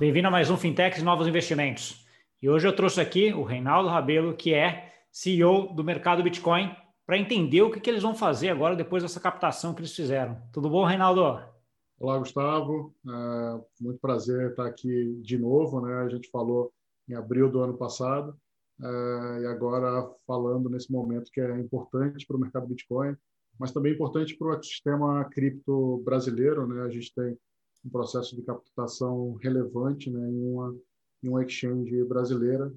Bem-vindo a mais um Fintechs e Novos Investimentos. E hoje eu trouxe aqui o Reinaldo Rabelo, que é CEO do Mercado Bitcoin, para entender o que eles vão fazer agora depois dessa captação que eles fizeram. Tudo bom, Reinaldo? Olá, Gustavo. Muito prazer estar aqui de novo, né? A gente falou em abril do ano passado e agora falando nesse momento que é importante para o mercado Bitcoin, mas também importante para o ecossistema cripto brasileiro, né? A gente tem um processo de captação relevante, né, em uma exchange brasileira.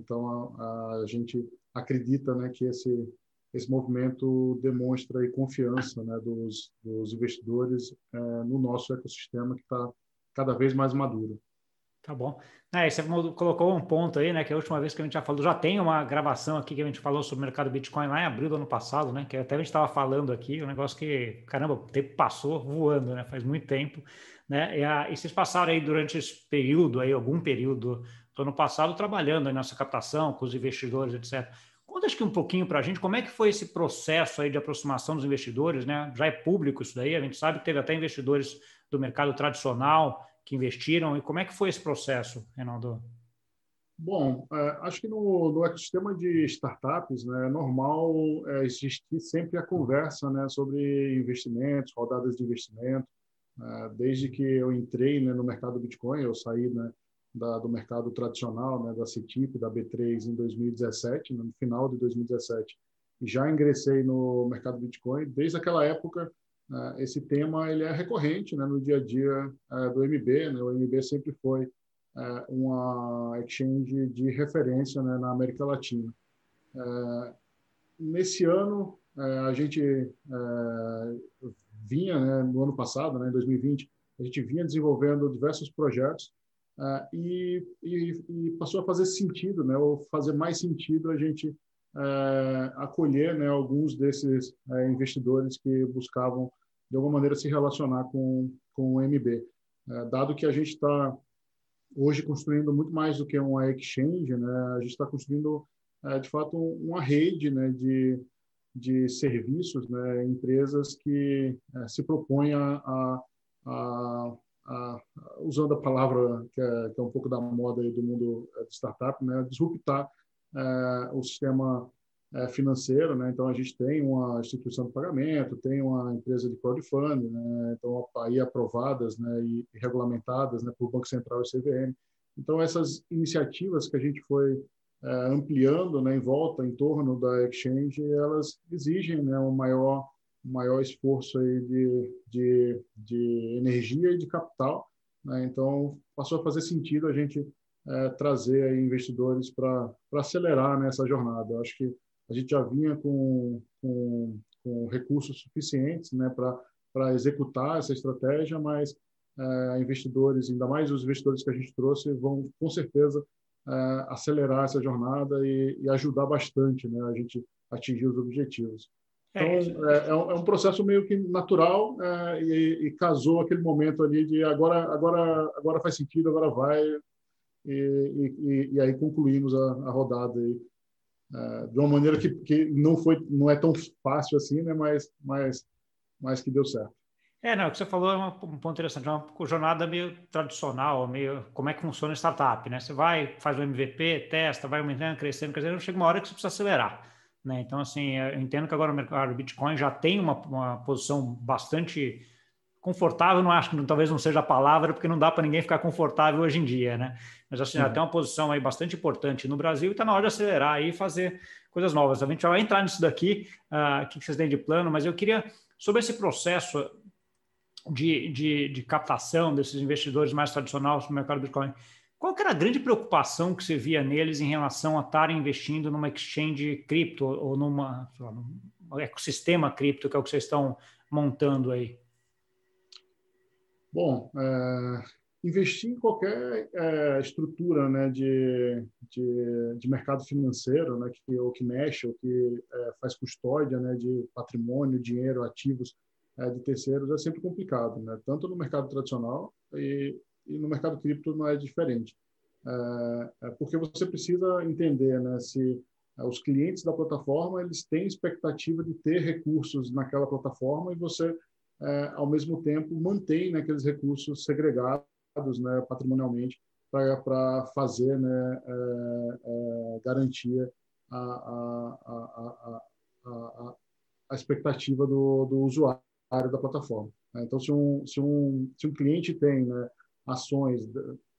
Então, a gente acredita, né, que esse movimento demonstra aí confiança, né, dos investidores no nosso ecossistema, que está cada vez mais maduro. Tá bom. Você colocou um ponto aí, né, que a última vez que a gente já falou, já tem uma gravação aqui que a gente falou sobre o mercado Bitcoin lá em abril do ano passado, né, que até a gente estava falando aqui, um negócio que, caramba, o tempo passou voando, né, faz muito tempo, né, e vocês passaram aí durante esse período, aí, algum período do ano passado, trabalhando aí nessa captação com os investidores, etc. Conta acho que um pouquinho para a gente, como é que foi esse processo aí de aproximação dos investidores, né, já é público isso daí, a gente sabe que teve até investidores do mercado tradicional que investiram, e como é que foi esse processo, Reinaldo? Bom, acho que no ecossistema de startups, né, é normal existir sempre a conversa, né, sobre investimentos, rodadas de investimento. Desde que eu entrei, né, no mercado Bitcoin, eu saí, né, do mercado tradicional, né, da CTIP, da B3 em 2017, no final de 2017, e já ingressei no mercado Bitcoin. Desde aquela época, esse tema ele é recorrente, né, no dia a dia do MB. Né? O MB sempre foi uma exchange de referência, né, na América Latina. Nesse ano, a gente vinha, né, no ano passado, né, em 2020, a gente vinha desenvolvendo diversos projetos e passou a fazer sentido, né, ou fazer mais sentido a gente acolher, né, alguns desses investidores que buscavam de alguma maneira se relacionar com o MB. Dado que a gente está hoje construindo muito mais do que uma exchange, né, a gente está construindo, de fato, uma rede, né, de serviços, né, empresas que se propõem a usando a palavra que é um pouco da moda aí do mundo de startup, né, disruptar o sistema financeiro, né? Então a gente tem uma instituição de pagamento, tem uma empresa de crowdfunding, né? Então aí aprovadas, né, e regulamentadas, né, por Banco Central e CVM. Então essas iniciativas que a gente foi ampliando, né, em torno da exchange, elas exigem, né, um maior esforço aí de energia e de capital, né? Então passou a fazer sentido a gente trazer aí investidores para acelerar nessa jornada. Eu acho que a gente já vinha com recursos suficientes, né, para executar essa estratégia, mas investidores, ainda mais os investidores que a gente trouxe, vão com certeza acelerar essa jornada e ajudar bastante, né, a gente atingir os objetivos. Então, é um processo meio que natural, e casou aquele momento ali de agora faz sentido, agora vai. E aí concluímos a rodada aí, de uma maneira que não é tão fácil assim, né, mas que deu certo. O que você falou é um ponto interessante, uma jornada meio tradicional, meio como é que funciona a startup, né? Você vai, faz o MVP, testa, vai aumentando, crescendo, crescendo, chega uma hora que você precisa acelerar, né? Então, assim, eu entendo que agora o mercado Bitcoin já tem uma posição bastante confortável, não acho que talvez não seja a palavra, porque não dá para ninguém ficar confortável hoje em dia, né? Mas assim, já tem uma posição aí bastante importante no Brasil e está na hora de acelerar aí e fazer coisas novas. A gente já vai entrar nisso daqui, o que vocês têm de plano, mas eu queria, sobre esse processo de captação desses investidores mais tradicionais no mercado Bitcoin, qual que era a grande preocupação que você via neles em relação a estarem investindo numa exchange cripto ou num ecossistema cripto, que é o que vocês estão montando aí? Bom, investir em qualquer estrutura, né, de mercado financeiro, né, que mexe, ou que faz custódia, né, de patrimônio, dinheiro, ativos de terceiros, é sempre complicado, né? Tanto no mercado tradicional e no mercado cripto não é diferente. Porque você precisa entender, né, se os clientes da plataforma eles têm expectativa de ter recursos naquela plataforma e você, ao mesmo tempo, mantém, né, aqueles recursos segregados né, patrimonialmente, para fazer, né, garantir a expectativa do usuário da plataforma. Então, se um cliente tem, né, ações,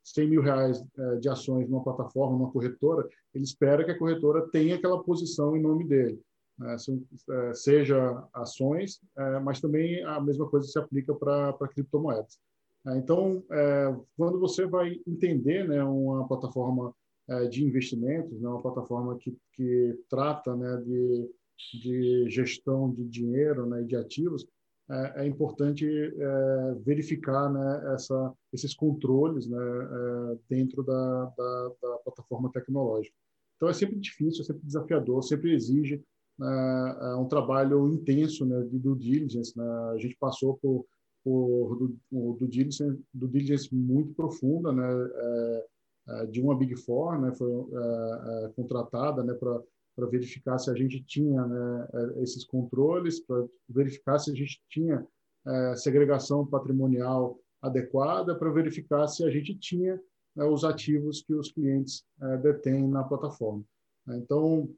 100 mil reais de ações numa plataforma, numa corretora, ele espera que a corretora tenha aquela posição em nome dele. Seja ações, mas também a mesma coisa se aplica para criptomoedas. Então, quando você vai entender, né, uma plataforma de investimentos, né, uma plataforma que trata, né, de gestão de dinheiro, né, de ativos, é importante verificar, né, esses controles, né, dentro da plataforma tecnológica. Então, é sempre difícil, é sempre desafiador, sempre exige um trabalho intenso, né, de due diligence. Né? A gente passou por due diligence muito profunda, né, de uma Big Four, né, foi contratada, né, para verificar se a gente tinha, né, esses controles, para verificar se a gente tinha segregação patrimonial adequada, para verificar se a gente tinha, né, os ativos que os clientes detêm na plataforma. Então,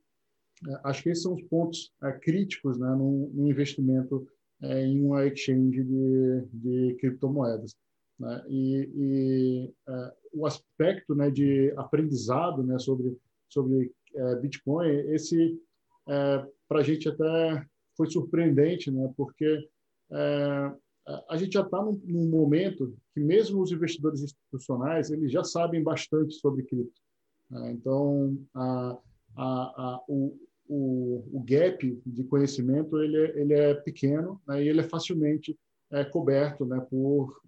acho que esses são os pontos críticos, né, no investimento em uma exchange de criptomoedas. Né? E o aspecto, né, de aprendizado, né, sobre Bitcoin, esse para a gente até foi surpreendente, né, porque a gente já está num momento que mesmo os investidores institucionais eles já sabem bastante sobre cripto. Né? Então, o gap de conhecimento ele é pequeno, né, e ele é facilmente coberto, né, por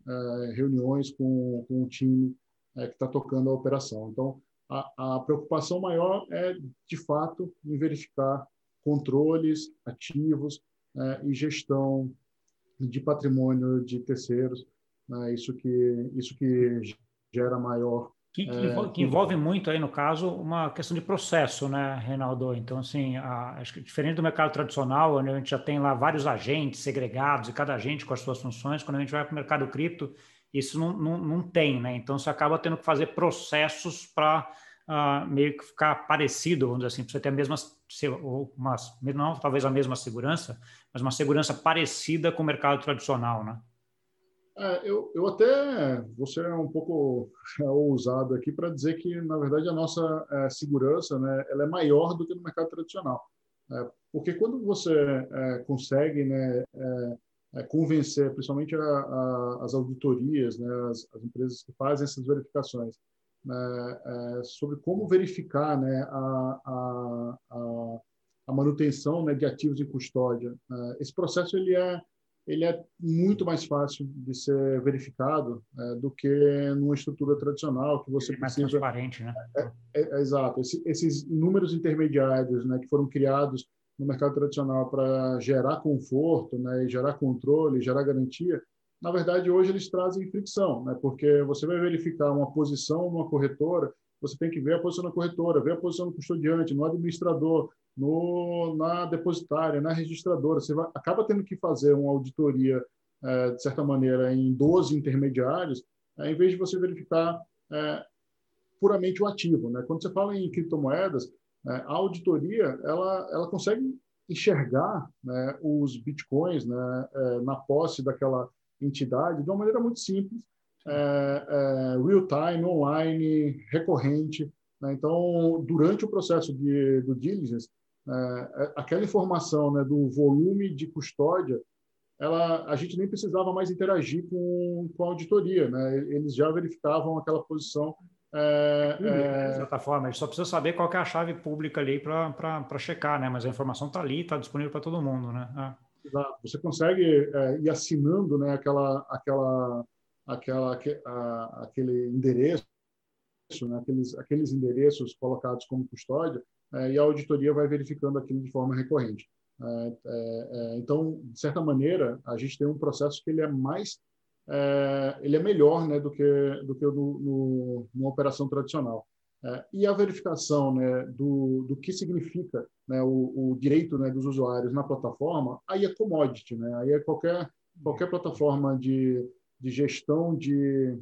reuniões com o time que está tocando a operação. Então, a preocupação maior é, de fato, em verificar controles, ativos e gestão de patrimônio de terceiros, né, isso que gera maior... Que envolve muito aí, no caso, uma questão de processo, né, Reinaldo? Então, assim, acho que diferente do mercado tradicional, onde a gente já tem lá vários agentes segregados e cada agente com as suas funções, quando a gente vai para o mercado cripto, isso não tem, né? Então, você acaba tendo que fazer processos para meio que ficar parecido, vamos dizer assim, para você ter a mesma, não talvez a mesma segurança, mas uma segurança parecida com o mercado tradicional, né? Eu até vou ser um pouco ousado aqui para dizer que, na verdade, a nossa segurança, né, ela é maior do que no mercado tradicional. Porque quando você consegue, né, convencer, principalmente as auditorias, né, as empresas que fazem essas verificações, né, sobre como verificar, né, a manutenção, né, de ativos em custódia, esse processo ele é muito mais fácil de ser verificado do que numa estrutura tradicional que você precisa... Mais transparente, né? Exato. Esses números intermediários, né, que foram criados no mercado tradicional para gerar conforto, né, e gerar controle, gerar garantia, na verdade, hoje eles trazem fricção, né, porque você vai verificar uma posição numa corretora, você tem que ver a posição na corretora, ver a posição no custodiante, no administrador, na depositária, na registradora. Você acaba tendo que fazer uma auditoria, de certa maneira, em 12 intermediários, em vez de você verificar puramente o ativo. Né? Quando você fala em criptomoedas, a auditoria ela consegue enxergar, né, os bitcoins, né, na posse daquela entidade de uma maneira muito simples, real-time, online, recorrente. Então, durante o processo do diligence, aquela informação, né, do volume de custódia, a gente nem precisava mais interagir com a auditoria. Né? Eles já verificavam aquela posição. De certa forma, a gente só precisa saber qual que é a chave pública ali para checar, né? Mas a informação está ali, está disponível para todo mundo. Né? Exato. Você consegue ir assinando, né, aquele endereço, né, aqueles endereços colocados como custódia, e a auditoria vai verificando aquilo de forma recorrente. Então, de certa maneira, a gente tem um processo que ele é melhor, né, do que numa operação tradicional. E a verificação, né, do que significa, né, o direito, né, dos usuários na plataforma, aí é commodity, né, aí é qualquer plataforma de gestão de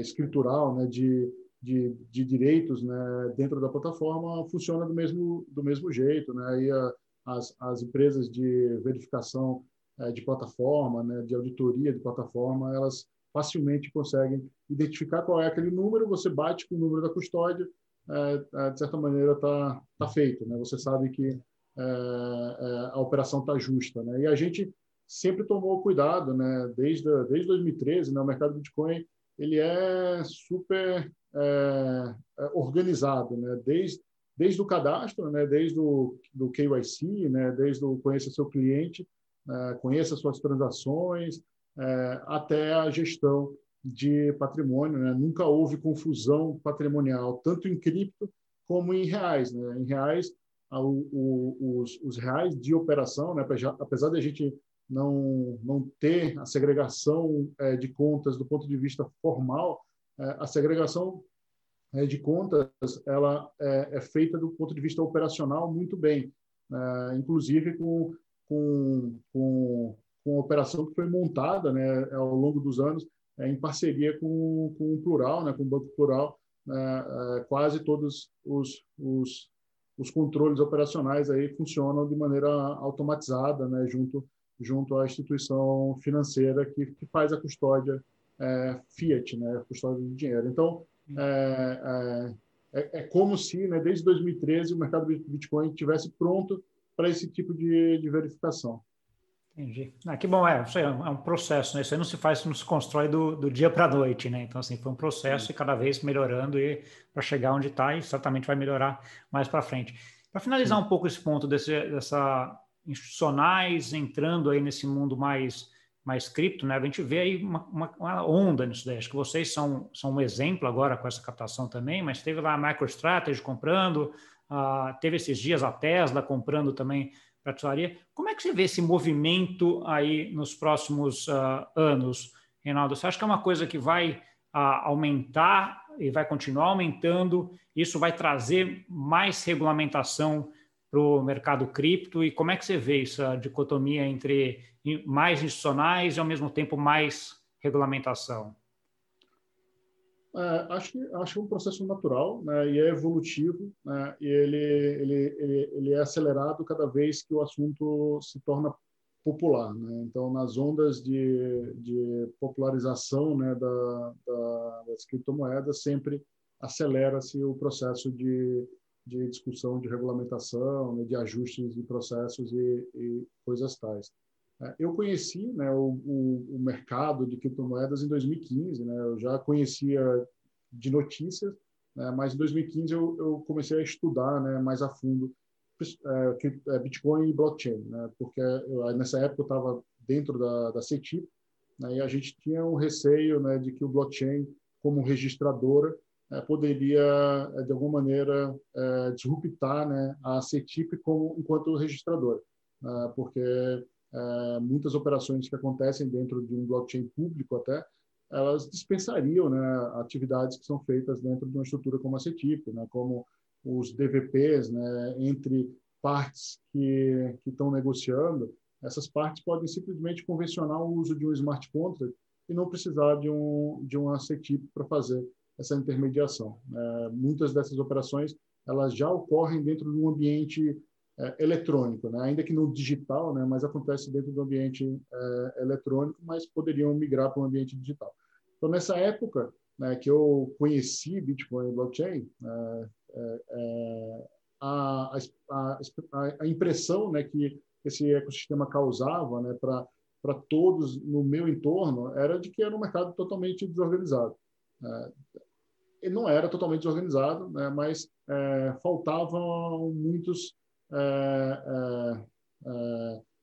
escritural, né, de direitos, né, dentro da plataforma, funciona do mesmo jeito, né? Aí as empresas de verificação de plataforma, né, de auditoria de plataforma, elas facilmente conseguem identificar qual é aquele número, você bate com o número da custódia, de certa maneira tá feito, né? Você sabe que a operação tá justa, né? E a gente sempre tomou cuidado, né? Desde 2013, né? O mercado Bitcoin ele é super organizado, né? Desde o cadastro, né? Desde do KYC, né? Desde o conheça seu cliente, conheça suas transações, até a gestão de patrimônio, né? Nunca houve confusão patrimonial, tanto em cripto como em reais, né? Em reais, os reais de operação, né? Apesar de a gente não ter a segregação de contas do ponto de vista formal, a segregação de contas ela é feita do ponto de vista operacional muito bem, inclusive com a operação que foi montada, né, ao longo dos anos, em parceria com o Plural, né, com o Banco Plural, quase todos os controles operacionais aí funcionam de maneira automatizada, né, junto à instituição financeira que faz a custódia fiat, né, a custódia de dinheiro. Então, é como se, né, desde 2013 o mercado Bitcoin estivesse pronto para esse tipo de verificação. Entendi. Ah, que bom, isso é um processo, né? Isso aí não se constrói do dia para a noite, né? Então, assim, foi um processo e cada vez melhorando e para chegar onde está e certamente vai melhorar mais para frente. Para finalizar um pouco esse ponto dessa institucionais entrando aí nesse mundo mais cripto, né? A gente vê aí uma onda nisso daí. Acho que vocês são um exemplo agora com essa captação também, mas teve lá a MicroStrategy comprando, teve esses dias a Tesla comprando também para a tesouraria. Como é que você vê esse movimento aí nos próximos anos, Reinaldo? Você acha que é uma coisa que vai aumentar e vai continuar aumentando? Isso vai trazer mais regulamentação para o mercado cripto? E como é que você vê essa dicotomia entre mais institucionais e, ao mesmo tempo, mais regulamentação? Acho um processo natural, né, e é evolutivo, né, e ele é acelerado cada vez que o assunto se torna popular, né? Então, nas ondas de popularização, né, das criptomoedas, sempre acelera-se o processo de discussão, de regulamentação, né, de ajustes de processos e coisas tais. Eu conheci, né, o mercado de criptomoedas em 2015, né, eu já conhecia de notícias, né, mas em 2015 eu comecei a estudar, né, mais a fundo Bitcoin e blockchain, né, porque nessa época eu estava dentro da CETIP, né, e a gente tinha um receio, né, de que o blockchain, como registradora, poderia, de alguma maneira, disruptar, né, a CETIP enquanto registradora, né, porque muitas operações que acontecem dentro de um blockchain público até, elas dispensariam, né, atividades que são feitas dentro de uma estrutura como a CETIP, né, como os DVPs, né, entre partes que estão negociando. Essas partes podem simplesmente convencionar o uso de um smart contract e não precisar de uma CETIP para fazer essa intermediação. Muitas dessas operações elas já ocorrem dentro de um ambiente eletrônico, né? Ainda que não digital, né? Mas acontece dentro do ambiente eletrônico, mas poderiam migrar para um ambiente digital. Então, nessa época, né, que eu conheci Bitcoin e blockchain, a impressão, né, que esse ecossistema causava, né, para todos no meu entorno era de que era um mercado totalmente desorganizado. Ele não era totalmente desorganizado, né, mas faltavam muitos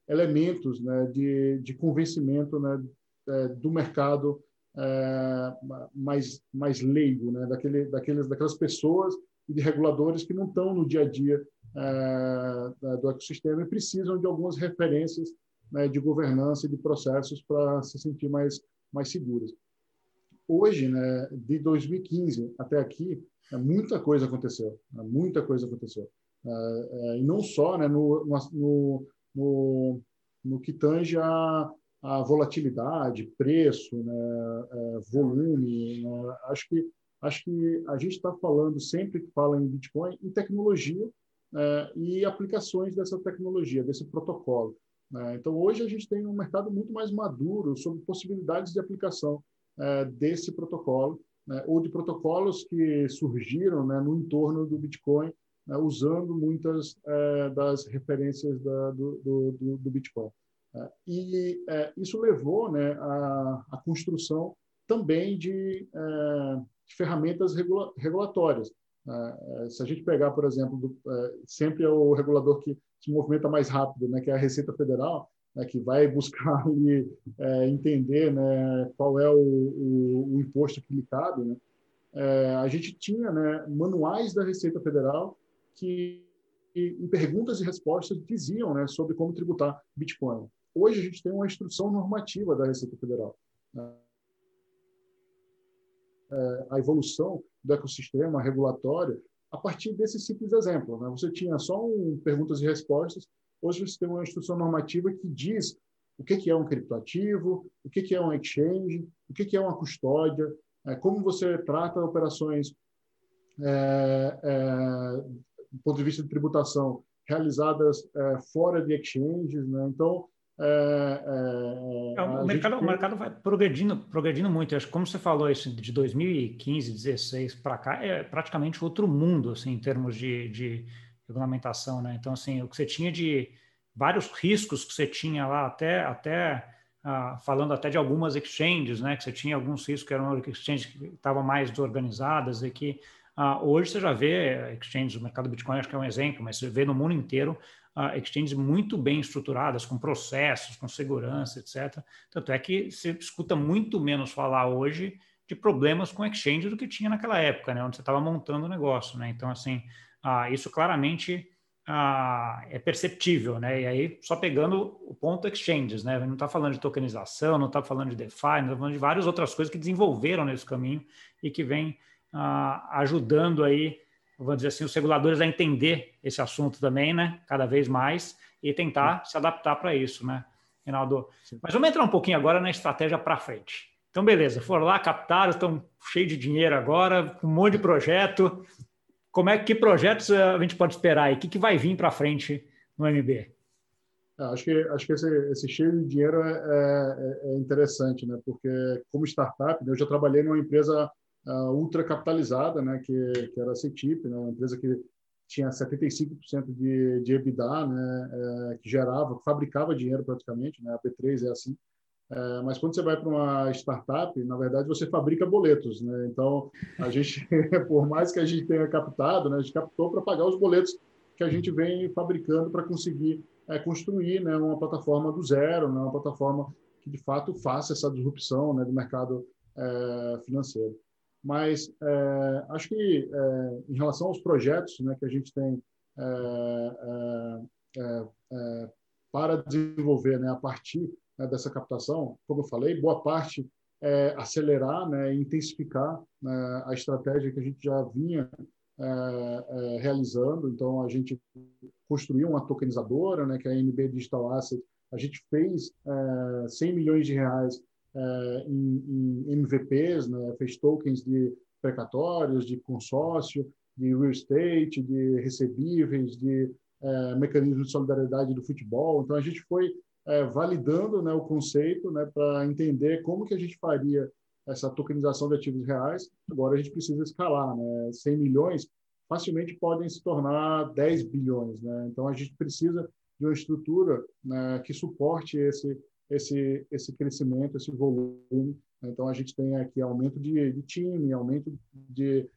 elementos, né, de convencimento, né, do mercado mais leigo, né, daquelas pessoas e de reguladores que não estão no dia a dia do ecossistema e precisam de algumas referências, né, de governança e de processos para se sentir mais seguras. Hoje, né, de 2015 até aqui, muita coisa aconteceu, né, muita coisa aconteceu. E não só, né, no que tange a a volatilidade, preço, né, volume. Né? Acho que a gente está falando, sempre que fala em Bitcoin, em tecnologia e aplicações dessa tecnologia, desse protocolo. Né? Então, hoje a gente tem um mercado muito mais maduro sobre possibilidades de aplicação desse protocolo, né, ou de protocolos que surgiram, né, no entorno do Bitcoin, né, usando muitas das referências do Bitcoin. E isso levou, né, à construção também de ferramentas regulatórias. Se a gente pegar, por exemplo, sempre é o regulador que se movimenta mais rápido, né, que é a Receita Federal, né, que vai buscar ali, entender, né, qual é o imposto que lhe cabe. Né? A gente tinha, né, manuais da Receita Federal que, em perguntas e respostas, diziam, né, sobre como tributar Bitcoin. Hoje a gente tem uma instrução normativa da Receita Federal. Né? A evolução do ecossistema regulatório a partir desse simples exemplo. Né? Você tinha só perguntas e respostas, hoje você tem uma instrução normativa que diz o que é um criptoativo, o que é um exchange, o que é uma custódia, como você trata operações do ponto de vista de tributação realizadas fora de exchanges. Né? Então, o mercado vai progredindo muito. Eu acho que, como você falou, isso de 2015, 2016 para cá é praticamente outro mundo, assim, em termos de regulamentação, né? Então, assim, o que você tinha de vários riscos que você tinha lá, falando até de algumas exchanges, né? Que você tinha alguns riscos que eram exchanges que estavam mais desorganizadas e que hoje você já vê exchanges. O mercado Bitcoin acho que é um exemplo, mas você vê no mundo inteiro exchanges muito bem estruturadas, com processos, com segurança, etc. Tanto é que você escuta muito menos falar hoje de problemas com exchange do que tinha naquela época, né, onde você estava montando o negócio. Né? Então, assim, isso claramente é perceptível. Né? E aí, só pegando o ponto exchanges, né? Não está falando de tokenização, não está falando de DeFi, não está falando de várias outras coisas que desenvolveram nesse caminho e que vem ajudando aí, vamos dizer assim, os reguladores a entender esse assunto também, né? Cada vez mais, e tentar se adaptar para isso, né, Reinaldo? Sim. Mas vamos entrar um pouquinho agora na estratégia para frente. Então, beleza, foram lá, captaram, estão cheios de dinheiro agora, com um monte de projeto. Que projetos a gente pode esperar aí? O que vai vir para frente no MB? Acho que esse cheio de dinheiro é interessante, né? Porque, como startup, né, eu já trabalhei numa empresa ultracapitalizada, né, que era a CTIP, né, uma empresa que tinha 75% de EBITDA, né, que gerava, fabricava dinheiro praticamente, né, a B3 é assim, mas quando você vai para uma startup, na verdade, você fabrica boletos, né, então a gente, por mais que a gente tenha captado, né, a gente captou para pagar os boletos que a gente vem fabricando para conseguir construir, né, uma plataforma do zero, né, uma plataforma que de fato faça essa disrupção, né, do mercado financeiro. Mas acho que, em relação aos projetos, né, que a gente tem para desenvolver, né, a partir, né, dessa captação, como eu falei, boa parte é acelerar, né, intensificar, né, a estratégia que a gente já vinha realizando. Então, a gente construiu uma tokenizadora, né, que é a MB Digital Asset. A gente fez R$100 milhões em MVPs, né? Fez tokens de precatórios, de consórcio, de real estate, de recebíveis, de mecanismos de solidariedade do futebol. Então, a gente foi validando, né, o conceito, né, para entender como que a gente faria essa tokenização de ativos reais. Agora, a gente precisa escalar. Né? 100 milhões facilmente podem se tornar 10 bilhões. Né? Então, a gente precisa de uma estrutura, né, que suporte esse crescimento, esse volume. Então, a gente tem aqui aumento de time, aumento de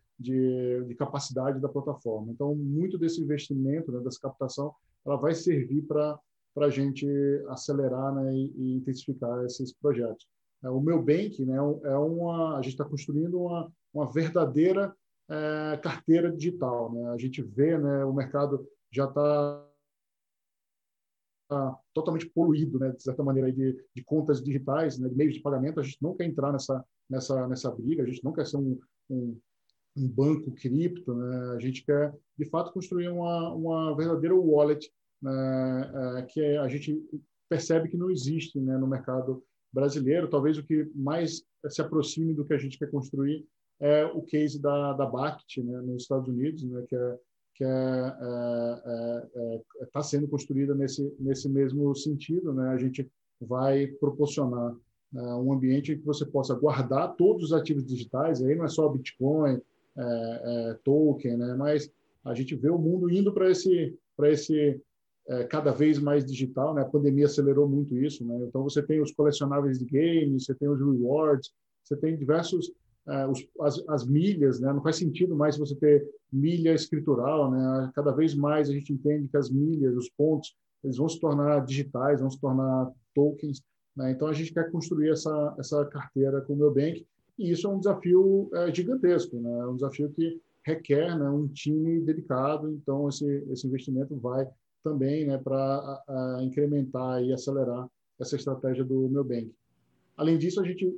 capacidade da plataforma. Então, muito desse investimento, né, dessa captação, ela vai servir para a gente acelerar, né, e intensificar esses projetos. O MeuBank, né, a gente está construindo uma verdadeira carteira digital. Né? A gente vê, né, o mercado já está totalmente poluído, né, de certa maneira, de contas digitais, né, de meios de pagamento. A gente não quer entrar nessa briga, a gente não quer ser um banco cripto, né? A gente quer, de fato, construir uma verdadeira wallet, né, que a gente percebe que não existe, né, no mercado brasileiro. Talvez o que mais se aproxime do que a gente quer construir é o case da Bakkt, né, nos Estados Unidos, né, que está sendo construída nesse mesmo sentido, né? A gente vai proporcionar um ambiente em que você possa guardar todos os ativos digitais. Aí não é só Bitcoin, token, né? Mas a gente vê o mundo indo para esse cada vez mais digital, né? A pandemia acelerou muito isso, né? Então você tem os colecionáveis de games, você tem os rewards, você tem diversos as milhas, né? Não faz sentido mais você ter milha escritural, né? Cada vez mais a gente entende que as milhas, os pontos, eles vão se tornar digitais, vão se tornar tokens, né? Então a gente quer construir essa carteira com o MeuBank, e isso é um desafio gigantesco, né? É um desafio que requer, né, um time dedicado. Então esse investimento vai também, né, para incrementar e acelerar essa estratégia do MeuBank. Além disso, a gente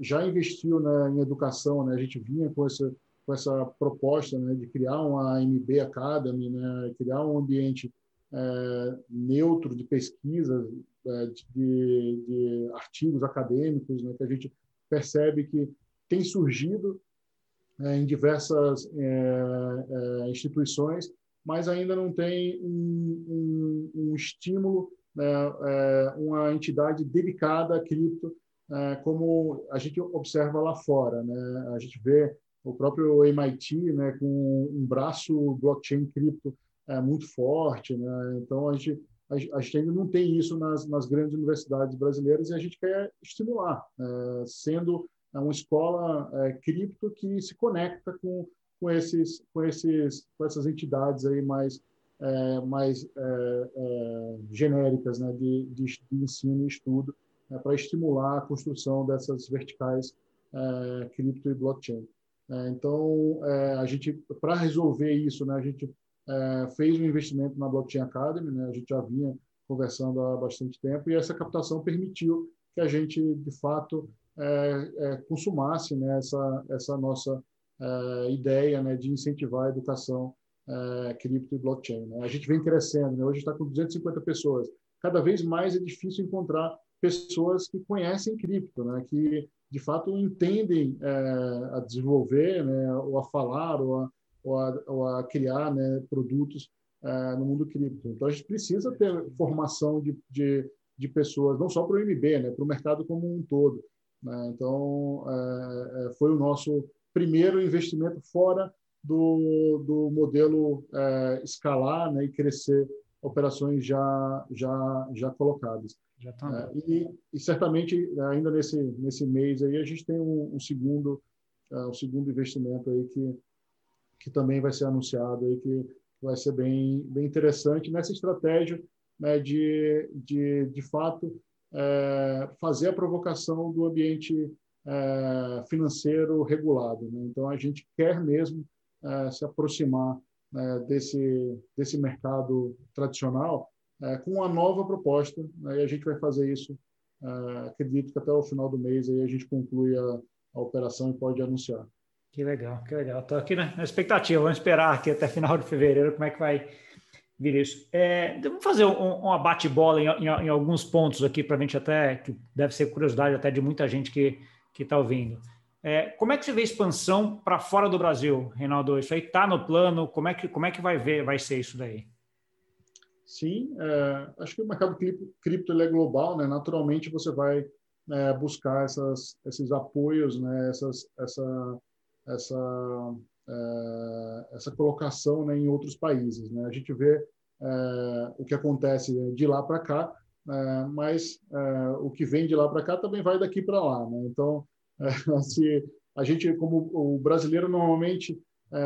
já investiu, né, em educação, né? A gente vinha com essa proposta, né, de criar uma AMB Academy, né? Criar um ambiente neutro de pesquisa, de artigos acadêmicos, né? Que a gente percebe que tem surgido em diversas instituições, mas ainda não tem um estímulo, né, uma entidade dedicada à cripto, como a gente observa lá fora, né? A gente vê o próprio MIT, né, com um braço blockchain cripto muito forte, né? Então a gente ainda não tem isso nas grandes universidades brasileiras, e a gente quer estimular, sendo uma escola cripto que se conecta com essas entidades aí mais genéricas, né, de ensino e estudo, para estimular a construção dessas verticais cripto e blockchain. Então, a gente, para resolver isso, né, a gente fez um investimento na Blockchain Academy, né, a gente já vinha conversando há bastante tempo, e essa captação permitiu que a gente, de fato, consumasse, né, essa nossa ideia, né, de incentivar a educação cripto e blockchain, né? A gente vem crescendo, né? Hoje está com 250 pessoas. Cada vez mais é difícil encontrar pessoas que conhecem cripto, né? Que de fato entendem a desenvolver, né? Ou a falar, ou a criar, né, produtos no mundo cripto. Então a gente precisa ter formação de pessoas, não só para o MB, né? Para o mercado como um todo, né? Então foi o nosso primeiro investimento fora do modelo escalar, né, e crescer operações já colocadas. Já tá e certamente ainda nesse mês aí a gente tem um segundo investimento aí que também vai ser anunciado aí, que vai ser bem interessante nessa estratégia, né, de fato fazer a provocação do ambiente financeiro regulado, né? Então a gente quer mesmo se aproximar desse mercado tradicional com uma nova proposta, né? E a gente vai fazer isso, acredito que até o final do mês aí a gente conclui a operação e pode anunciar. Que legal, que legal. Estou aqui na expectativa, vamos esperar aqui até final de fevereiro como é que vai vir isso. Vamos fazer uma bate-bola em alguns pontos aqui para a gente, até que deve ser curiosidade até de muita gente que está ouvindo. Como é que você vê a expansão para fora do Brasil, Reinaldo? Isso aí está no plano? Como é que vai ser isso daí? Sim, acho que o mercado cripto ele é global, né? Naturalmente você vai buscar esses apoios, né? Essa colocação, né, em outros países, né? A gente vê o que acontece de lá para cá, mas o que vem de lá para cá também vai daqui para lá, né? Então se a gente, como o brasileiro, normalmente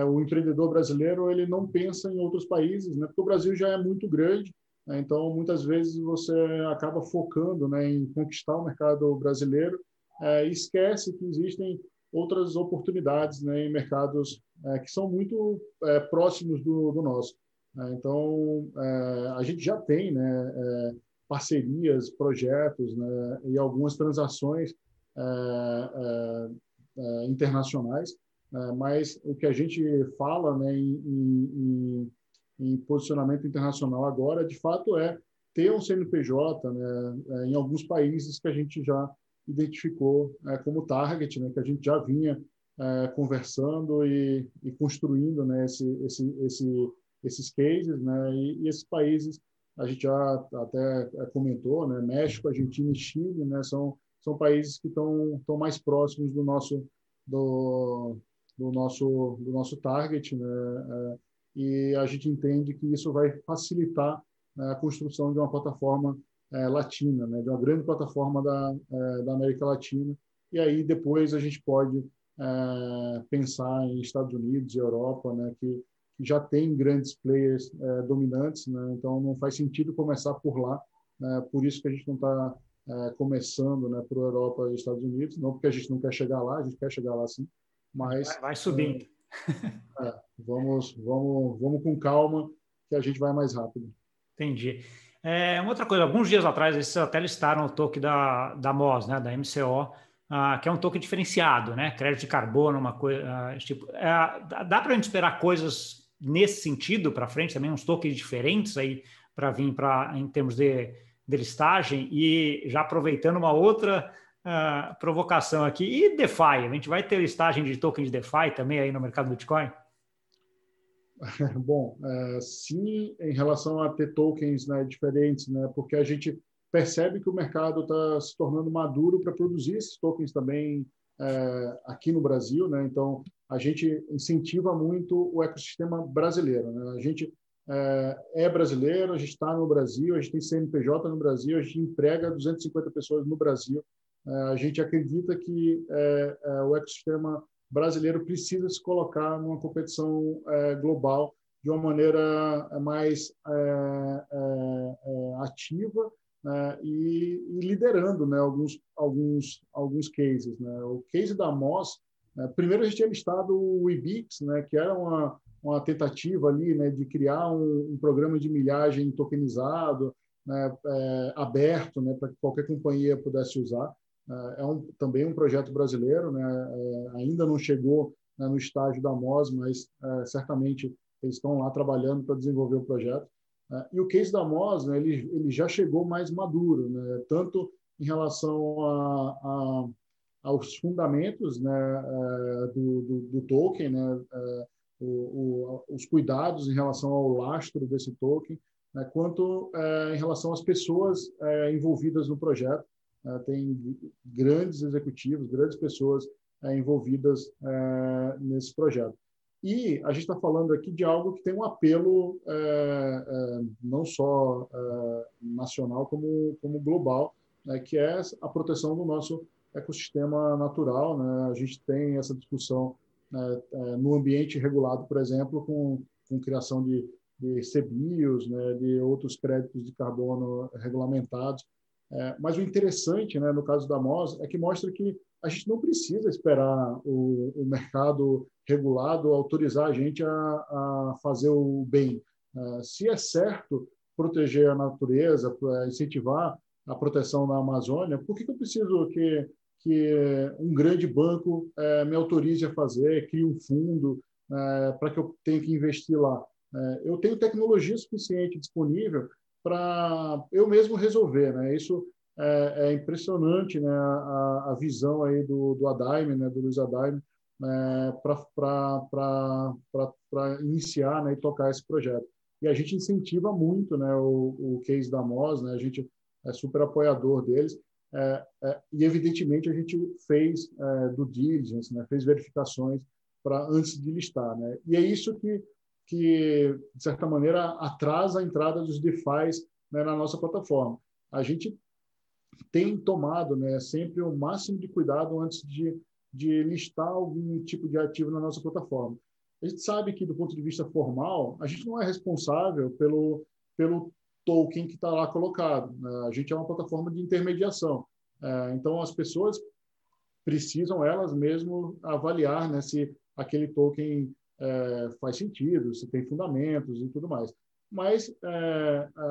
o empreendedor brasileiro ele não pensa em outros países, né? Porque o Brasil já é muito grande, né? Então muitas vezes você acaba focando, né, em conquistar o mercado brasileiro e esquece que existem outras oportunidades, né, em mercados que são muito próximos do nosso. Então a gente já tem, né, parcerias, projetos, né, e algumas transações internacionais, mas o que a gente fala, né, em posicionamento internacional agora, de fato, é ter um CNPJ, né, em alguns países que a gente já identificou como target, né, que a gente já vinha conversando e construindo, né, esses cases, né, e esses países a gente já até comentou, né, México, Argentina e Chile, né, são países que estão mais próximos do nosso target, né, e a gente entende que isso vai facilitar a construção de uma plataforma latina, né, de uma grande plataforma da América Latina, e aí depois a gente pode pensar em Estados Unidos e Europa, né, que já tem grandes players dominantes, né, então não faz sentido começar por lá, né, por isso que a gente não está começando, né, por Europa e Estados Unidos, não porque a gente não quer chegar lá, a gente quer chegar lá sim, mas... Vai subindo. Vamos com calma, que a gente vai mais rápido. Entendi. Uma outra coisa, alguns dias atrás, eles até listaram o token da MOSS, né, da MCO, que é um token diferenciado, né? Crédito de carbono, uma coisa... dá para a gente esperar coisas nesse sentido para frente também, uns tokens diferentes aí para vir em termos de listagem? E já aproveitando uma outra provocação aqui, e DeFi? A gente vai ter listagem de token de DeFi também aí no mercado Bitcoin? Bom, sim, em relação a ter tokens, né, diferentes, né, porque a gente percebe que o mercado está se tornando maduro para produzir esses tokens também aqui no Brasil, né, então a gente incentiva muito o ecossistema brasileiro, né, a gente é brasileiro, a gente está no Brasil, a gente tem CNPJ no Brasil, a gente emprega 250 pessoas no Brasil, a gente acredita que o ecossistema brasileiro precisa se colocar numa competição global de uma maneira mais ativa e liderando, né, alguns cases, né. O case da Amoz, primeiro a gente tinha listado o Ibix, né, que era uma tentativa ali, né, de criar um programa de milhagem tokenizado, né, aberto, né, para que qualquer companhia pudesse usar. É também um projeto brasileiro, né? Ainda não chegou, né, no estágio da Amoz, mas certamente eles estão lá trabalhando para desenvolver o projeto. E o case da Amoz, né, ele já chegou mais maduro, né, tanto em relação aos fundamentos, né, do token, né, os cuidados em relação ao lastro desse token, né, quanto em relação às pessoas envolvidas no projeto. Tem grandes executivos, grandes pessoas envolvidas nesse projeto. E a gente está falando aqui de algo que tem um apelo não só nacional como global, né, que é a proteção do nosso ecossistema natural, né? A gente tem essa discussão no ambiente regulado, por exemplo, com criação de CBIOS, né, de outros créditos de carbono regulamentados. Mas o interessante, né, no caso da Amoz, é que mostra que a gente não precisa esperar o mercado regulado autorizar a gente a fazer o bem. Se é certo proteger a natureza, incentivar a proteção da Amazônia, por que eu preciso que um grande banco me autorize a fazer, crie um fundo para que eu tenha que investir lá? Eu tenho tecnologia suficiente disponível para eu mesmo resolver, né? Isso é impressionante, né? A visão aí do Adaime, né? Do Luiz Adaime, para iniciar, né? E tocar esse projeto. E a gente incentiva muito, né? O case da Amoz, né? A gente é super apoiador deles, e evidentemente a gente fez due diligence, né? Fez verificações antes de listar, né? E é isso que, de certa maneira, atrasa a entrada dos DeFis, né, na nossa plataforma. A gente tem tomado, né, sempre o máximo de cuidado antes de listar algum tipo de ativo na nossa plataforma. A gente sabe que, do ponto de vista formal, a gente não é responsável pelo token que está lá colocado, né? A gente é uma plataforma de intermediação. Então, as pessoas precisam, elas mesmas, avaliar, né, se aquele token... faz sentido, se tem fundamentos e tudo mais. Mas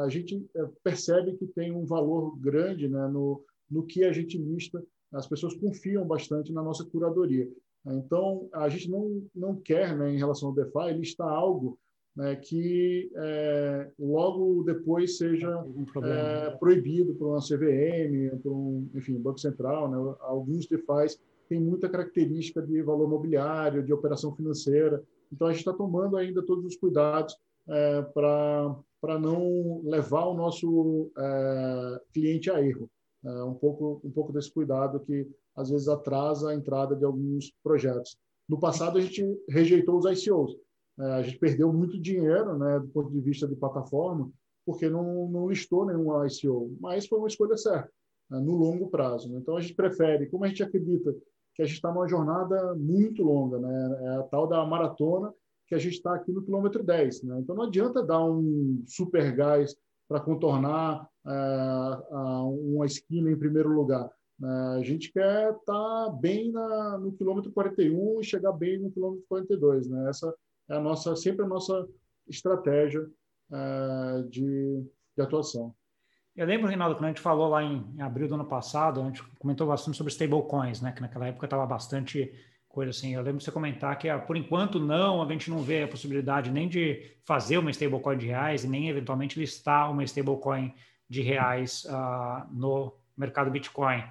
a gente percebe que tem um valor grande, né, no que a gente lista. As pessoas confiam bastante na nossa curadoria. Então, a gente não quer, né, em relação ao DeFi, listar algo né, que logo depois seja proibido por uma CVM, por um, enfim, Banco Central, né, alguns DeFi têm muita característica de valor mobiliário, de operação financeira. Então, a gente está tomando ainda todos os cuidados para não levar o nosso cliente a erro. Um pouco desse cuidado que, às vezes, atrasa a entrada de alguns projetos. No passado, a gente rejeitou os ICOs. A gente perdeu muito dinheiro, né, do ponto de vista de plataforma, porque não listou nenhum ICO, mas foi uma escolha certa, né, no longo prazo. Né? Então, a gente prefere, como a gente acredita que a gente está numa jornada muito longa, né? É a tal da maratona, que a gente está aqui no quilômetro 10. Né? Então, não adianta dar um super gás para contornar uma esquina em primeiro lugar. A gente quer estar bem no quilômetro 41 e chegar bem no quilômetro 42. Né? Essa é sempre a nossa estratégia de atuação. Eu lembro, Reinaldo, quando a gente falou lá em abril do ano passado, a gente comentou bastante sobre stablecoins, né? Que naquela época estava bastante coisa assim. Eu lembro de você comentar que, por enquanto, a gente não vê a possibilidade nem de fazer uma stablecoin de reais e nem, eventualmente, listar uma stablecoin de reais no mercado Bitcoin.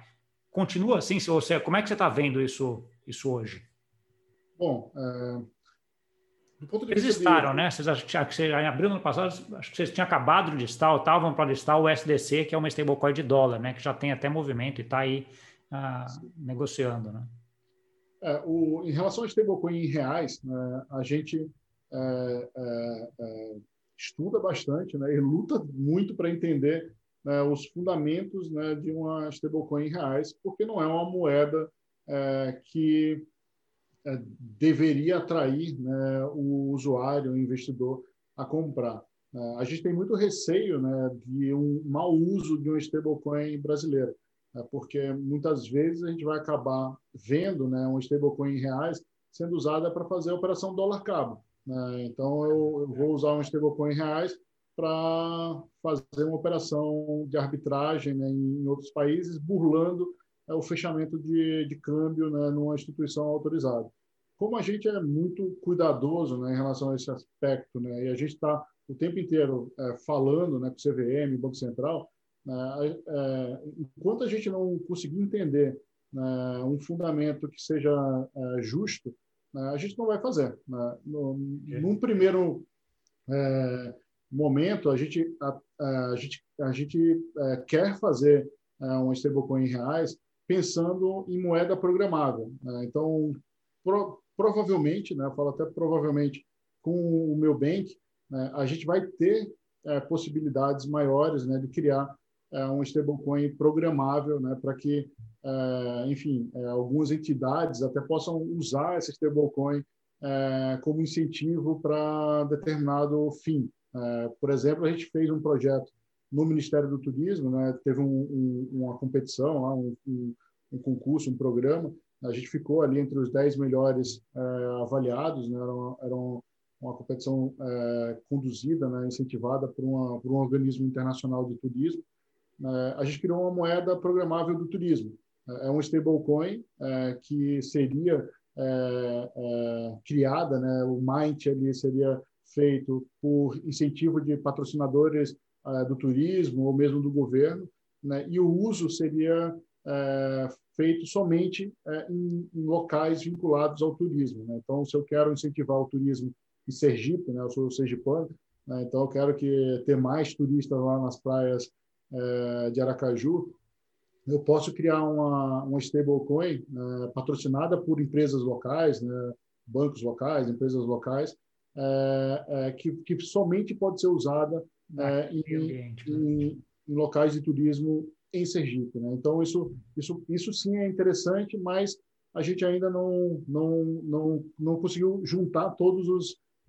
Continua assim? Como é que você está vendo isso hoje? Bom, do ponto de vista... Vocês listaram, né? Vocês acharam que em abril do ano passado, acho que vocês tinham acabado de listar ou estavam para listar o USDC, que é uma stablecoin de dólar, né? Que já tem até movimento e está aí negociando, né? Em relação a stablecoin em reais, né, a gente estuda bastante, né, e luta muito para entender, né, os fundamentos, né, de uma stablecoin em reais, porque não é uma moeda que deveria atrair, né, o usuário, o investidor a comprar. A gente tem muito receio, né, de um mau uso de uma stablecoin brasileira, porque muitas vezes a gente vai acabar vendo, né, um stablecoin em reais sendo usada para fazer a operação dólar-cabo. Né? Então, eu vou usar um stablecoin em reais para fazer uma operação de arbitragem, né, em outros países, burlando o fechamento de câmbio, né, numa instituição autorizada. Como a gente é muito cuidadoso, né, em relação a esse aspecto, né, e a gente está o tempo inteiro falando, né, com o CVM, Banco Central, enquanto a gente não conseguir entender um fundamento que seja justo, a gente não vai fazer. Né? Num primeiro momento, a gente quer fazer um stablecoin em reais pensando em moeda programável. Né? Então, provavelmente, né, eu falo até provavelmente, com o MeuBank, né, a gente vai ter possibilidades maiores, né, de criar um stablecoin programável, né, para que, enfim, algumas entidades até possam usar essa stablecoin como incentivo para determinado fim. Por exemplo, a gente fez um projeto no Ministério do Turismo, né, teve uma competição, um concurso, um programa, a gente ficou ali entre os 10 melhores avaliados, né, eram uma competição conduzida, né, incentivada por um organismo internacional de turismo. A gente criou uma moeda programável do turismo. É um stablecoin que seria criada, né? O mint ali seria feito por incentivo de patrocinadores do turismo ou mesmo do governo, né? E o uso seria feito somente em locais vinculados ao turismo. Né? Então, se eu quero incentivar o turismo em Sergipe, né? Eu sou sergipano, né? Então eu quero ter mais turistas lá nas praias de Aracaju, eu posso criar uma stablecoin patrocinada por empresas locais, né, bancos locais, empresas locais, que somente pode ser usada em locais de turismo em Sergipe. Né? Então, isso sim é interessante, mas a gente ainda não conseguiu juntar todos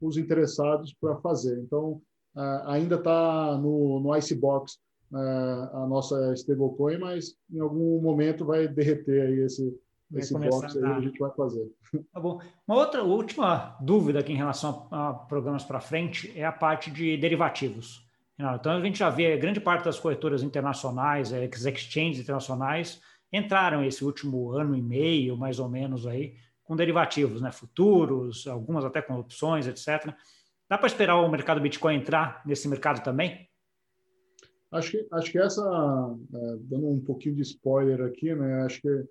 os interessados para fazer. Então, ainda está no Icebox a nossa stablecoin, mas em algum momento vai derreter aí esse box aí, a gente vai fazer. Tá bom. Uma última dúvida aqui em relação a programas para frente é a parte de derivativos. Então, a gente já vê grande parte das corretoras internacionais, as exchanges internacionais, entraram esse último ano e meio, mais ou menos, aí com derivativos, né? Futuros, algumas até com opções, etc. Dá para esperar o mercado Bitcoin entrar nesse mercado também? Acho que essa, dando um pouquinho de spoiler aqui, né? Acho que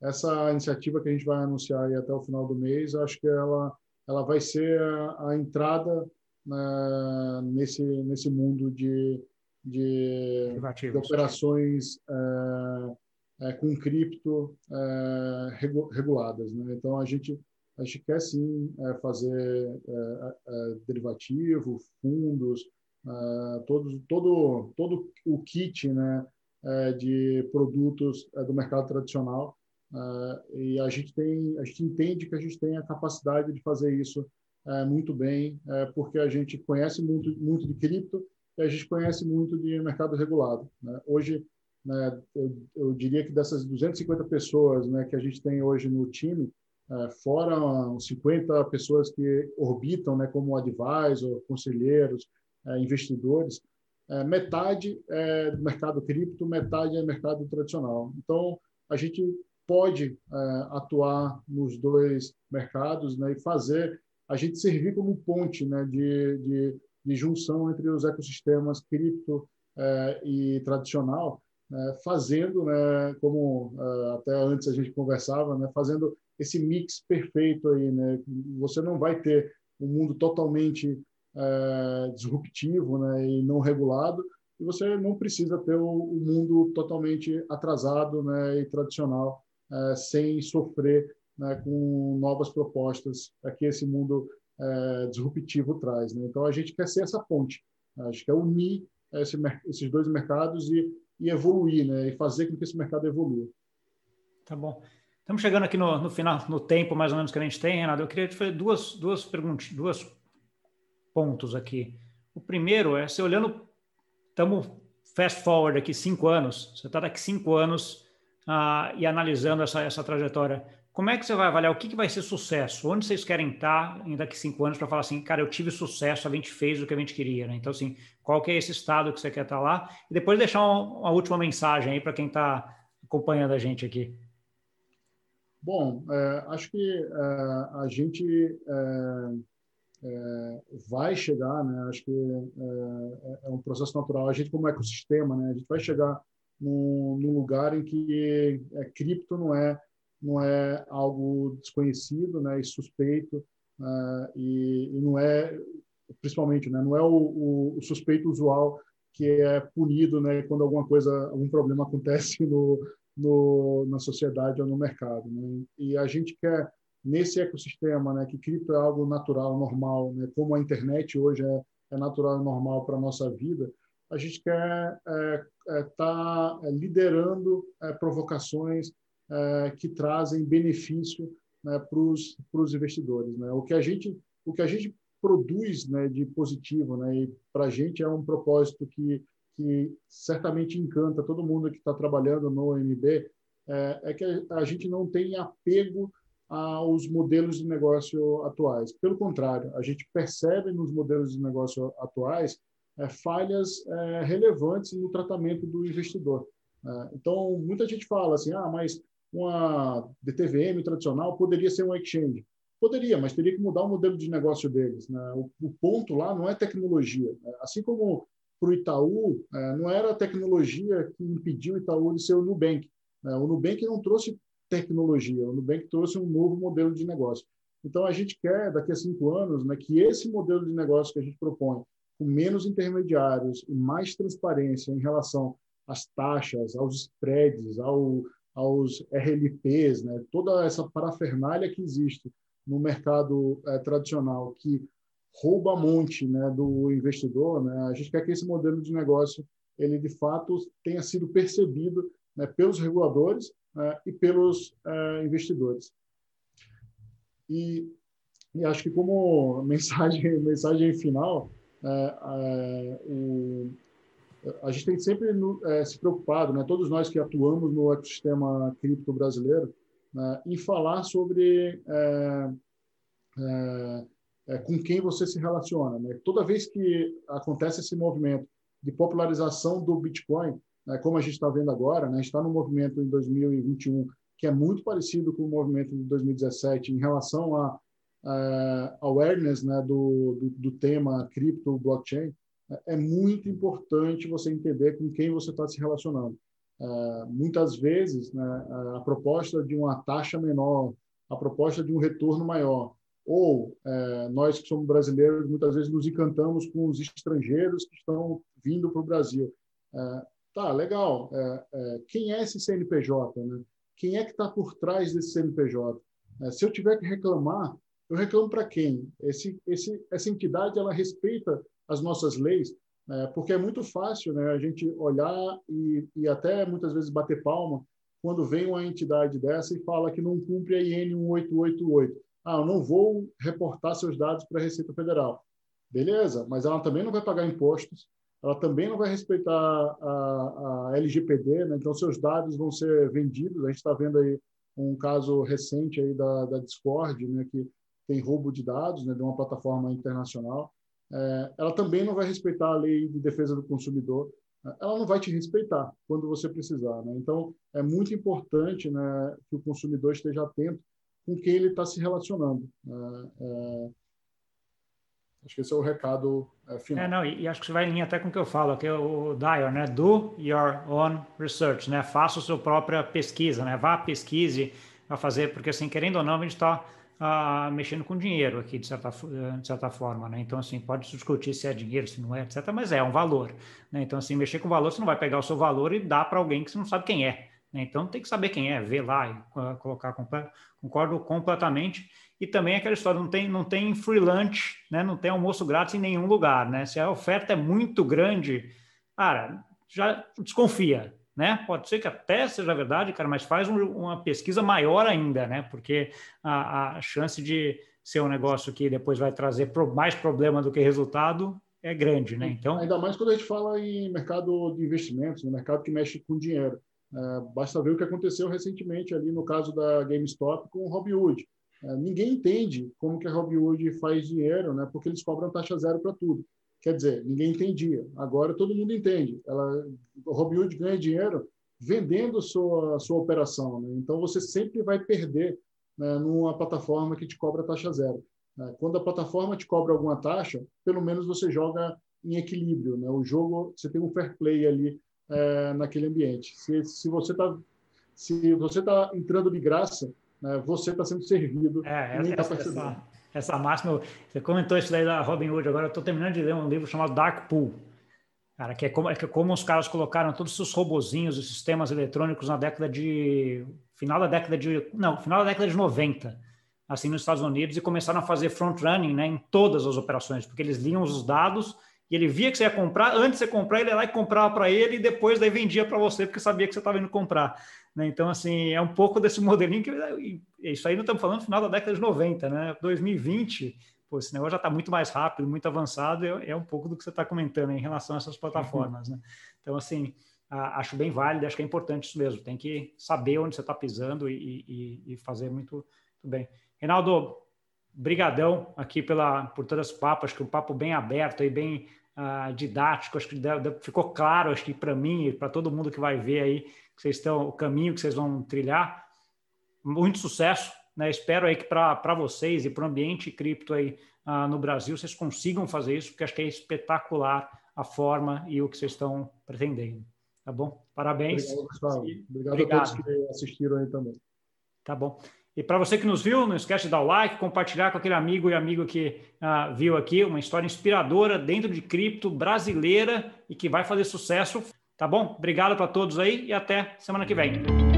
essa iniciativa que a gente vai anunciar aí até o final do mês, acho que ela vai ser a entrada, né, nesse mundo de operações com cripto reguladas, né? Então, a gente quer sim fazer derivativo, fundos, todo o kit, né, de produtos do mercado tradicional, e a gente entende que a gente tem a capacidade de fazer isso muito bem, porque a gente conhece muito de cripto e a gente conhece muito de mercado regulado, né? Hoje, né, eu diria que dessas 250 pessoas, né, que a gente tem hoje no time, fora 50 pessoas que orbitam, né, como advisor, conselheiros, investidores, metade é do mercado cripto, metade é mercado tradicional. Então, a gente pode atuar nos dois mercados, né, e fazer a gente servir como ponte, né, de junção entre os ecossistemas cripto e tradicional, fazendo, né, como até antes a gente conversava, né, fazendo esse mix perfeito aí, né? Você não vai ter um mundo totalmente disruptivo, né, e não regulado, e você não precisa ter o mundo totalmente atrasado, né, e tradicional, sem sofrer, né, com novas propostas que esse mundo disruptivo traz, né? Então, a gente quer ser essa ponte, a gente quer unir esses dois mercados e evoluir, né, e fazer com que esse mercado evolua. Tá bom. Estamos chegando aqui no final, no tempo mais ou menos que a gente tem, Renato. Eu queria te fazer duas perguntas, duas pontos aqui. O primeiro é, se olhando, estamos fast forward aqui 5 anos, você está daqui 5 anos e analisando essa trajetória, como é que você vai avaliar o que vai ser sucesso? Onde vocês querem estar daqui 5 anos para falar assim, cara, eu tive sucesso, a gente fez o que a gente queria, né? Então, assim, qual que é esse estado que você quer estar lá? E depois deixar uma última mensagem aí para quem está acompanhando a gente aqui. Bom, acho que a gente... vai chegar, né? Acho que é um processo natural. A gente, como ecossistema, né, a gente vai chegar num lugar em que cripto não é algo desconhecido, né, e suspeito, e não é, principalmente, né, não é o suspeito usual que é punido, né, quando algum problema acontece na sociedade ou no mercado, né? E a gente quer nesse ecossistema, né, que cripto é algo natural, normal, né, como a internet hoje é natural e normal para a nossa vida, a gente quer tá liderando provocações que trazem benefício, né, para os investidores, né? O que a gente produz, né, de positivo, né, e para a gente é um propósito que certamente encanta todo mundo que está trabalhando no MB, é que a gente não tem apego aos modelos de negócio atuais. Pelo contrário, a gente percebe nos modelos de negócio atuais falhas relevantes no tratamento do investidor. Então, muita gente fala assim, mas uma DTVM tradicional poderia ser um exchange. Poderia, mas teria que mudar o modelo de negócio deles, né? O ponto lá não é tecnologia. Assim como para o Itaú, não era a tecnologia que impediu o Itaú de ser o Nubank. O Nubank não trouxe tecnologia, o Nubank trouxe um novo modelo de negócio. Então, a gente quer, daqui a 5 anos, né, que esse modelo de negócio que a gente propõe, com menos intermediários e mais transparência em relação às taxas, aos spreads, aos RLPs, né, toda essa parafernália que existe no mercado tradicional, que rouba monte, né, do investidor, né, a gente quer que esse modelo de negócio, ele de fato tenha sido percebido, né, pelos reguladores e pelos investidores. E acho que como mensagem final, a gente tem sempre se preocupado, né, todos nós que atuamos no ecossistema cripto brasileiro, em falar sobre com quem você se relaciona, né? Toda vez que acontece esse movimento de popularização do Bitcoin, como a gente está vendo agora, né, a gente está num movimento em 2021 que é muito parecido com o movimento de 2017 em relação a awareness, né, do tema cripto, blockchain, é muito importante você entender com quem você está se relacionando. Muitas vezes, né, a proposta de uma taxa menor, a proposta de um retorno maior, ou nós que somos brasileiros, muitas vezes nos encantamos com os estrangeiros que estão vindo para o Brasil. Tá, legal. Quem é esse CNPJ? Né? Quem é que está por trás desse CNPJ? Se eu tiver que reclamar, eu reclamo para quem? Essa entidade, ela respeita as nossas leis, porque é muito fácil, né, a gente olhar e até muitas vezes bater palma quando vem uma entidade dessa e fala que não cumpre a IN 1888. Ah, eu não vou reportar seus dados para a Receita Federal. Beleza, mas ela também não vai pagar impostos, ela também não vai respeitar a LGPD, né? Então seus dados vão ser vendidos. A gente está vendo aí um caso recente aí da Discord, né, que tem roubo de dados, né, de uma plataforma internacional. Ela também não vai respeitar a lei de defesa do consumidor, ela não vai te respeitar quando você precisar, né? Então, é muito importante, né, que o consumidor esteja atento com quem ele está se relacionando. Acho que esse é o recado final. Não, e acho que isso vai em linha até com o que eu falo, que é o Dyer, né? Do your own research, né? Faça a sua própria pesquisa, né? Vá, pesquise, vá fazer, porque assim, querendo ou não, a gente está mexendo com dinheiro aqui, de certa forma, né? Então, assim, pode discutir se é dinheiro, se não é, etc., mas é um valor, né? Então, assim, mexer com valor, você não vai pegar o seu valor e dar para alguém que você não sabe quem é, né? Então, tem que saber quem é, ver lá e colocar, concordo completamente. E também aquela história, não tem free lunch, né? Não tem almoço grátis em nenhum lugar, né? Se a oferta é muito grande, cara, já desconfia, né? Pode ser que até seja verdade, cara, mas faz uma pesquisa maior ainda, né? Porque a chance de ser um negócio que depois vai trazer mais problema do que resultado é grande, né? Então, ainda mais quando a gente fala em mercado de investimentos, no mercado que mexe com dinheiro. Basta ver o que aconteceu recentemente ali no caso da GameStop com o Robinhood. Ninguém entende como que a Robinhood faz dinheiro, né? Porque eles cobram taxa zero para tudo. Quer dizer, ninguém entendia. Agora todo mundo entende. O Robinhood ganha dinheiro vendendo sua operação, né? Então você sempre vai perder, né, numa plataforma que te cobra taxa zero. Quando a plataforma te cobra alguma taxa, pelo menos você joga em equilíbrio, né? O jogo, você tem um fair play ali naquele ambiente. Se você está entrando de graça, né, você está sendo servido. Nem está percebendo. Essa máxima, você comentou isso daí da Robinhood, agora eu estou terminando de ler um livro chamado Dark Pool, cara, que é como os caras colocaram todos os robozinhos e sistemas eletrônicos na final da década de 90, assim, nos Estados Unidos, e começaram a fazer front-running, né, em todas as operações, porque eles liam os dados e ele via que você ia comprar, antes de você comprar, ele ia lá e comprava para ele e depois daí vendia para você porque sabia que você estava indo comprar, né? Então, assim, é um pouco desse modelinho que... Isso aí não estamos falando no final da década de 90, né? 2020, pô, esse negócio já está muito mais rápido, muito avançado, é um pouco do que você está comentando, né, em relação a essas plataformas, né? Então, assim, acho bem válido, acho que é importante isso mesmo, tem que saber onde você está pisando e fazer muito bem. Reinaldo, brigadão aqui por todas as papas, acho que um papo bem aberto e bem didático, acho que ficou claro, acho que para mim e para todo mundo que vai ver aí, que vocês estão, o caminho que vocês vão trilhar. Muito sucesso, né? Espero aí que para vocês e para o ambiente cripto aí no Brasil, vocês consigam fazer isso, porque acho que é espetacular a forma e o que vocês estão pretendendo. Tá bom? Parabéns. Obrigado, Gustavo. Obrigado a todos que assistiram aí também. Tá bom. E para você que nos viu, não esquece de dar o like, compartilhar com aquele amigo e amiga que viu aqui uma história inspiradora dentro de cripto brasileira e que vai fazer sucesso. Tá bom? Obrigado para todos aí e até semana que vem.